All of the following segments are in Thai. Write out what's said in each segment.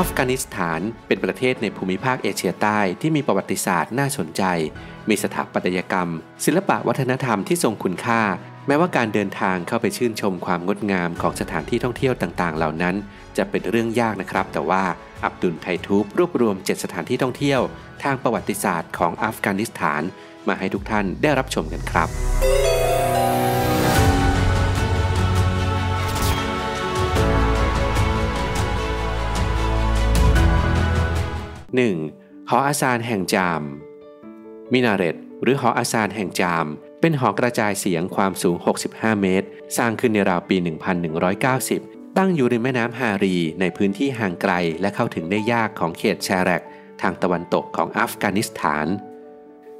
อัฟกานิสถานเป็นประเทศในภูมิภาคเอเชียใต้ที่มีประวัติศาสตร์น่าสนใจมีสถาปัตยกรรมศิลปะวัฒนธรรมที่ทรงคุณค่าแม้ว่าการเดินทางเข้าไปชื่นชมความงดงามของสถานที่ท่องเที่ยวต่างๆเหล่านั้นจะเป็นเรื่องยากนะครับแต่ว่าอับดุลไททูบรวบรวม7สถานที่ท่องเที่ยวทางประวัติศาสตร์ของอัฟกานิสถานมาให้ทุกท่านได้รับชมกันครับ1. หออาซานแห่งจามมินาเรตหรือหออาซานแห่งจามเป็นหอกระจายเสียงความสูง65เมตรสร้างขึ้นในราวปี1190ตั้งอยู่ริมแม่น้ำฮารีในพื้นที่ห่างไกลและเข้าถึงได้ยากของเขตแชแรกทางตะวันตกของอัฟกานิสถาน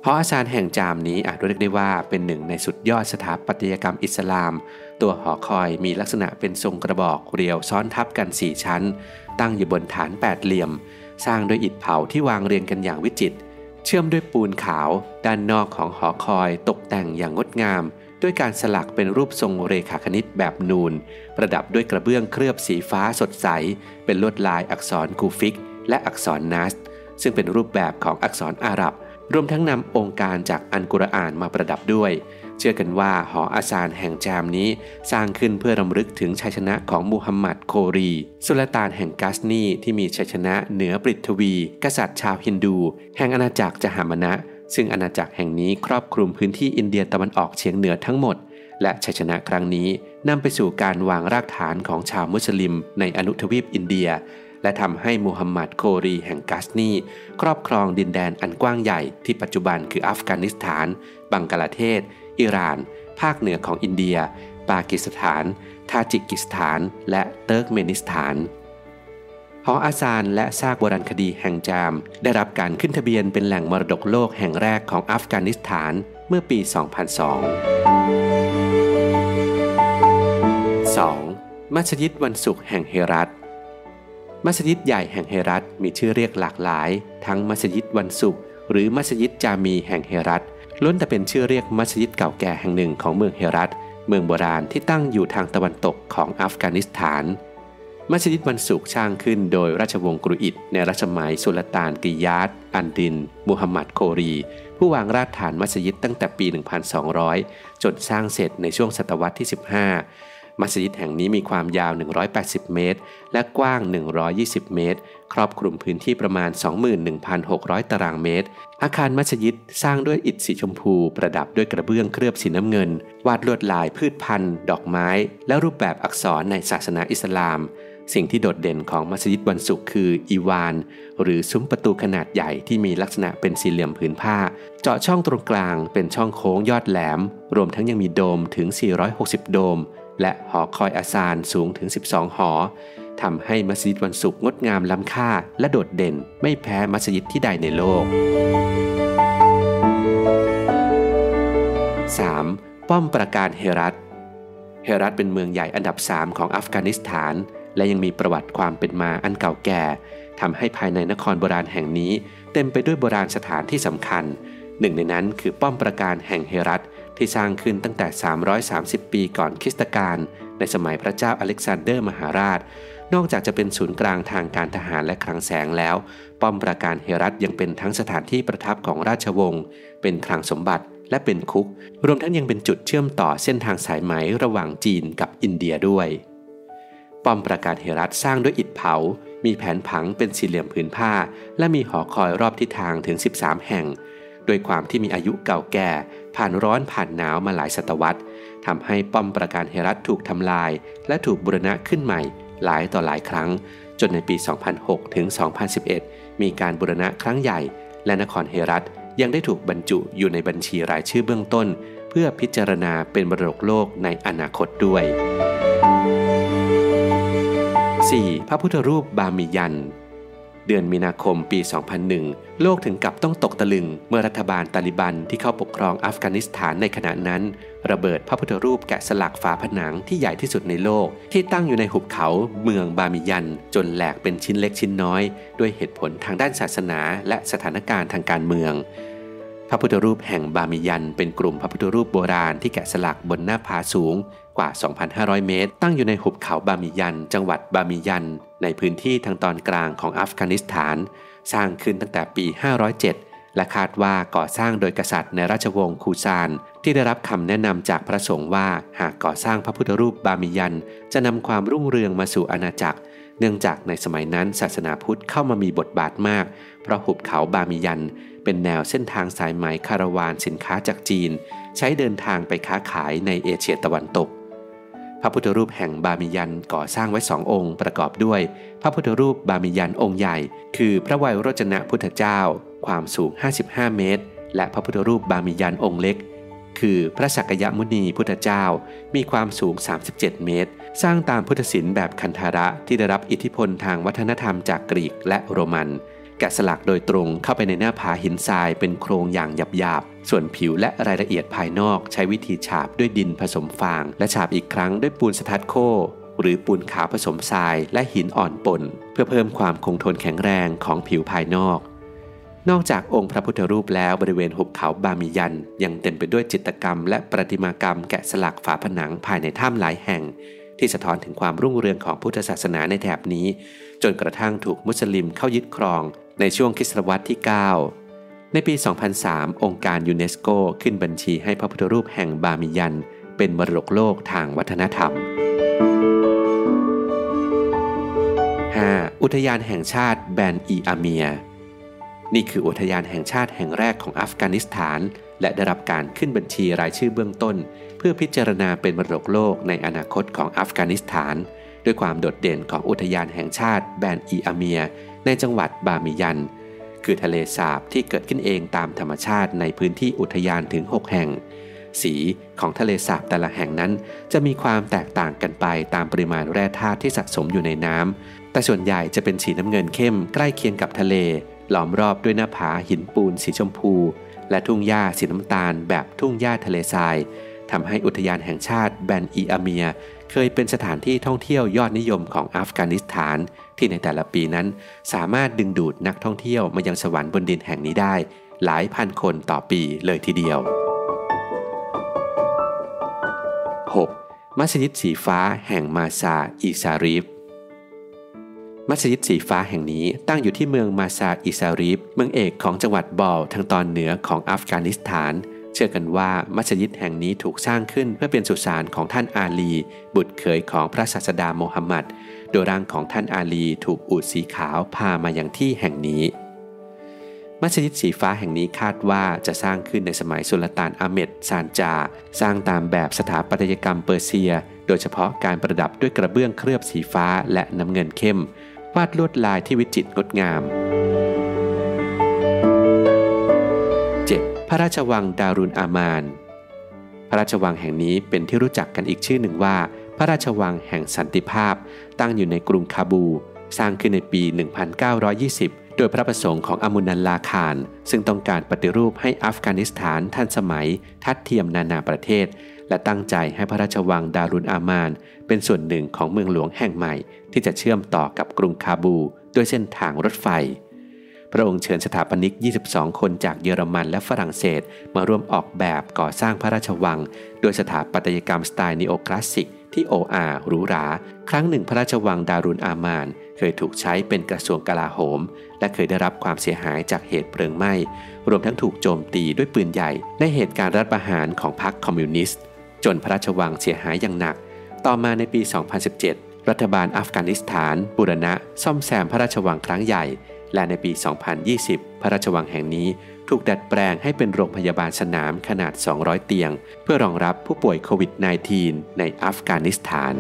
หออาซานแห่งจามนี้อาจเรียกได้ว่าเป็นหนึ่งในสุดยอดสถาปัตยกรรมอิสลามตัวหอคอยมีลักษณะเป็นทรงกระบอกเรียวซ้อนทับกัน4ชั้นตั้งอยู่บนฐาน8เหลี่ยมสร้างด้วยอิฐเผาที่วางเรียงกันอย่างวิจิตรเชื่อมด้วยปูนขาวด้านนอกของหอคอยตกแต่งอย่างงดงามด้วยการสลักเป็นรูปทรงเรขาคณิตแบบนูนประดับด้วยกระเบื้องเคลือบสีฟ้าสดใสเป็นลวดลายอักษรกูฟิกและอักษรนัสซึ่งเป็นรูปแบบของอักษรอาหรับรวมทั้งนำองค์การจากอัลกุรอานมาประดับด้วยเชื่อกันว่าหออาซานแห่งจามนี้สร้างขึ้นเพื่อรำลึกถึงชัยชนะของมูฮัมหมัดโครีสุลต่านแห่งกัสนีที่มีชัยชนะเหนือปริทวีกษัตริย์ชาวฮินดูแห่งอาณาจักรจหามนะซึ่งอาณาจักรแห่งนี้ครอบคลุมพื้นที่อินเดียตะวันออกเฉียงเหนือทั้งหมดและชัยชนะครั้งนี้นำไปสู่การวางรากฐานของชาวมุสลิมในอนุทวีปอินเดียและทำให้มูฮัมหมัดโครีแห่งกัสนีครอบครองดินแดนอันกว้างใหญ่ที่ปัจจุบันคืออัฟกานิสถานบังกลาเทศอิหร่านภาคเหนือของอินเดียปากีสถานทาจิกิสถานและเติร์กเมนิสถานหออาซานและซากโบราณคดีแห่งจามได้รับการขึ้นทะเบียนเป็นแหล่งมรดกโลกแห่งแรกของอัฟกานิสถานเมื่อปี 2002 2. มัสยิดวันศุกร์แห่งเฮรัตมัสยิดใหญ่แห่งเฮรัตมีชื่อเรียกหลากหลายทั้งมัสยิดวันศุกร์หรือมัสยิดจามีแห่งเฮรัตล้วนแต่เป็นชื่อเรียกมัสยิดเก่าแก่แห่งหนึ่งของเมืองเฮรัตเมืองโบราณที่ตั้งอยู่ทางตะวันตกของอัฟกานิสถานมัสยิดวันศุกร์สร้างขึ้นโดยราชวงศ์กรุอิดในรัชสมัยสุลต่านกิยาตอันดินมูฮัมหมัดโครีผู้วางรากฐานมัสยิดตั้งแต่ปี 1200 จนสร้างเสร็จในช่วงศตวรรษที่ 15มัสยิดแห่งนี้มีความยาว180เมตรและกว้าง120เมตรครอบคลุมพื้นที่ประมาณ 21,600 ตารางเมตรอาคารมัสยิดสร้างด้วยอิฐสีชมพูประดับด้วยกระเบื้องเคลือบสีน้ำเงินวาดลวดลายพืชพันธุ์ดอกไม้และรูปแบบอักษรในศาสนาอิสลามสิ่งที่โดดเด่นของมัสยิดวันศุกร์คืออีวานหรือซุ้มประตูขนาดใหญ่ที่มีลักษณะเป็นสี่เหลี่ยมผืนผ้าเจาะช่องตรงกลางเป็นช่องโค้งยอดแหลมรวมทั้งยังมีโดมถึง460โดมและหอคอยอาซานสูงถึง12หอทำให้มัสยิดวันศุกร์งดงามล้ำค่าและโดดเด่นไม่แพ้มัสยิดที่ใดในโลก 3. ป้อมปราการเฮรัตเป็นเมืองใหญ่อันดับ3ของอัฟกานิสถานและยังมีประวัติความเป็นมาอันเก่าแก่ทำให้ภายในนครโบราณแห่งนี้เต็มไปด้วยโบราณสถานที่สำคัญหนึ่งในนั้นคือป้อมปราการแห่งเฮรัตที่สร้างขึ้นตั้งแต่330ปีก่อนคริสตกาลในสมัยพระเจ้าอเล็กซานเดอร์มหาราชนอกจากจะเป็นศูนย์กลางทางการทหารและคลังแสงแล้วป้อมปราการเฮรัตยังเป็นทั้งสถานที่ประทับของราชวงศ์เป็นคลังสมบัติและเป็นคุกรวมทั้งยังเป็นจุดเชื่อมต่อเส้นทางสายไหมระหว่างจีนกับอินเดียด้วยป้อมปราการเฮรัตสร้างด้วยอิฐเผามีแผนผังเป็นสี่เหลี่ยมผืนผ้าและมีหอคอยรอบทิศทางถึง13แห่งด้วยความที่มีอายุเก่าแก่ผ่านร้อนผ่านหนาวมาหลายศตวรรษทำให้ป้อมปราการเฮรัตถูกทำลายและถูกบูรณะขึ้นใหม่หลายต่อหลายครั้งจนในปี 2006 ถึง 2011 มีการบูรณะครั้งใหญ่และนครเฮรัตยังได้ถูกบรรจุอยู่ในบัญชีรายชื่อเบื้องต้นเพื่อพิจารณาเป็นมรดกโลกในอนาคตด้วย 4. พระพุทธรูปบามิยันเดือนมีนาคมปี 2001 โลกถึงกับต้องตกตะลึงเมื่อรัฐบาลตาลิบันที่เข้าปกครองอัฟกานิสถานในขณะนั้นระเบิดพระพุทธรูปแกะสลักฝาผนังที่ใหญ่ที่สุดในโลกที่ตั้งอยู่ในหุบเขาเมืองบามิยันจนแหลกเป็นชิ้นเล็กชิ้นน้อยด้วยเหตุผลทางด้านศาสนาและสถานการณ์ทางการเมืองพระพุทธรูปแห่งบามิยันเป็นกลุ่มพระพุทธรูปโบราณที่แกะสลักบนหน้าผาสูง กว่า 2,500 เมตรตั้งอยู่ในหุบเขาบามิยันจังหวัดบามิยันในพื้นที่ทางตอนกลางของอัฟกานิสถานสร้างขึ้นตั้งแต่ปี 507 และคาดว่าก่อสร้างโดยกษัตริย์ในราชวงศ์คูซานที่ได้รับคำแนะนำจากพระสงฆ์ว่าหากก่อสร้างพระพุทธรูปบามิยันจะนำความรุ่งเรืองมาสู่อาณาจักรเนื่องจากในสมัยนั้นศาสนาพุทธเข้ามามีบทบาทมากเพราะหุบเขาบามิยันเป็นแนวเส้นทางสายไหมคาราวานสินค้าจากจีนใช้เดินทางไปค้าขายในเอเชียตะวันตกพระพุทธรูปแห่งบามิยันก่อสร้างไว้สององค์ประกอบด้วยพระพุทธรูปบามิยันองค์ใหญ่คือพระไวยโรจนะพุทธเจ้าความสูง55เมตรและพระพุทธรูปบามิยันองค์เล็กคือพระศักยมุนีพุทธเจ้ามีความสูง37เมตรสร้างตามพุทธศิลป์แบบคันธาระที่ได้รับอิทธิพลทางวัฒนธรรมจากกรีกและโรมันแกะสลักโดยตรงเข้าไปในหน้าผาหินทรายเป็นโครงอย่างหยาบๆส่วนผิวและรายละเอียดภายนอกใช้วิธีฉาบด้วยดินผสมฟางและฉาบอีกครั้งด้วยปูนสทัดโคหรือปูนขาวผสมทรายและหินอ่อนป่นเพื่อเพิ่มความคงทนแข็งแรงของผิวภายนอกนอกจากองค์พระพุทธรูปแล้วบริเวณหุบเขาบามิยันยังเต็มไปด้วยจิตรกรรมและประติมากรรมแกะสลักฝาผนังภายในถ้ำหลายแห่งที่สะท้อนถึงความรุ่งเรืองของพุทธศาสนาในแถบนี้จนกระทั่งถูกมุสลิมเข้ายึดครองในช่วงคริสตศตวรรษที่ 9 ในปี 2003 องค์การยูเนสโกขึ้นบัญชีให้พระพุทธรูปแห่งบามิยันเป็นมรดกโลกทางวัฒนธรรม 5. อุทยานแห่งชาติแบนอีอาเมียนี่คืออุทยานแห่งชาติแห่งแรกของอัฟกานิสถานและได้รับการขึ้นบัญชีรายชื่อเบื้องต้นเพื่อพิจารณาเป็นมรดกโลกในอนาคตของอัฟกานิสถานด้วยความโดดเด่นของอุทยานแห่งชาติแบนอีอาเมียในจังหวัดบามิยันคือทะเลสาบที่เกิดขึ้นเองตามธรรมชาติในพื้นที่อุทยานถึง6แห่งสีของทะเลสาบแต่ละแห่งนั้นจะมีความแตกต่างกันไปตามปริมาณแร่ธาตุที่สะสมอยู่ในน้ำแต่ส่วนใหญ่จะเป็นสีน้ำเงินเข้มใกล้เคียงกับทะเลล้อมรอบด้วยหน้าผาหินปูนสีชมพูและทุ่งหญ้าสีน้ำตาลแบบทุ่งหญ้าทะเลทรายทำให้อุทยานแห่งชาติแบนอีอาเมียเคยเป็นสถานที่ท่องเที่ยวยอดนิยมของอัฟกานิสถานที่ในแต่ละปีนั้นสามารถดึงดูดนักท่องเที่ยวมายังสวรรค์บนดินแห่งนี้ได้หลายพันคนต่อปีเลยทีเดียว 6. มัสยิดสีฟ้าแห่งมาซาอิซารีฟมัสยิดสีฟ้าแห่งนี้ตั้งอยู่ที่เมืองมาซาอิซารีฟเมืองเอกของจังหวัดบอลทางตอนเหนือของอัฟกานิสถานเชื่อกันว่ามัสยิดแห่งนี้ถูกสร้างขึ้นเพื่อเป็นสุสานของท่านอาลีบุตรเขยของพระศาสดาโมฮัมหมัดโดยร่างของท่านอาลีถูกอูฐสีขาวพามายังที่แห่งนี้มัสยิดสีฟ้าแห่งนี้คาดว่าจะสร้างขึ้นในสมัยสุลต่านอาเมดซานจาสร้างตามแบบสถาปัตยกรรมเปอร์เซียโดยเฉพาะการประดับด้วยกระเบื้องเคลือบสีฟ้าและน้ำเงินเข้มวาดลวดลายที่วิจิตรงดงาม 7. พระราชวังดารุนอามานพระราชวังแห่งนี้เป็นที่รู้จักกันอีกชื่อหนึ่งว่าพระราชวังแห่งสันติภาพตั้งอยู่ในกรุงคาบูสร้างขึ้นในปี 1920 โดยพระประสงค์ของอามุนัลลาคานซึ่งต้องการปฏิรูปให้อัฟกานิสถานทันสมัยทัดเทียมนานาประเทศและตั้งใจให้พระราชวังดารุนอามานเป็นส่วนหนึ่งของเมืองหลวงแห่งใหม่ที่จะเชื่อมต่อกับกรุงคาบูด้วยเส้นทางรถไฟพระองค์เชิญสถาปนิก22คนจากเยอรมันและฝรั่งเศสมาร่วมออกแบบก่อสร้างพระราชวังโดยสถาปัตยกรรมสไตล์นีโอคลาสสิกที่โออาหรูหราครั้งหนึ่งพระราชวังดารุนอามานเคยถูกใช้เป็นกระทรวงกลาโหมและเคยได้รับความเสียหายจากเหตุเพลิงไหม้รวมทั้งถูกโจมตีด้วยปืนใหญ่ในเหตุการณ์รัฐประหารของพรรคคอมมิวนิสต์จนพระราชวังเสียหายอย่างหนักต่อมาในปี 2017 รัฐบาลอัฟกานิสถานบูรณะซ่อมแซมพระราชวังครั้งใหญ่และในปี 2020 พระราชวังแห่งนี้ถูกดัดแปลงให้เป็นโรงพยาบาลสนามขนาด 200 เตียงเพื่อรองรับผู้ป่วยโควิด-19 ในอัฟกานิสถาน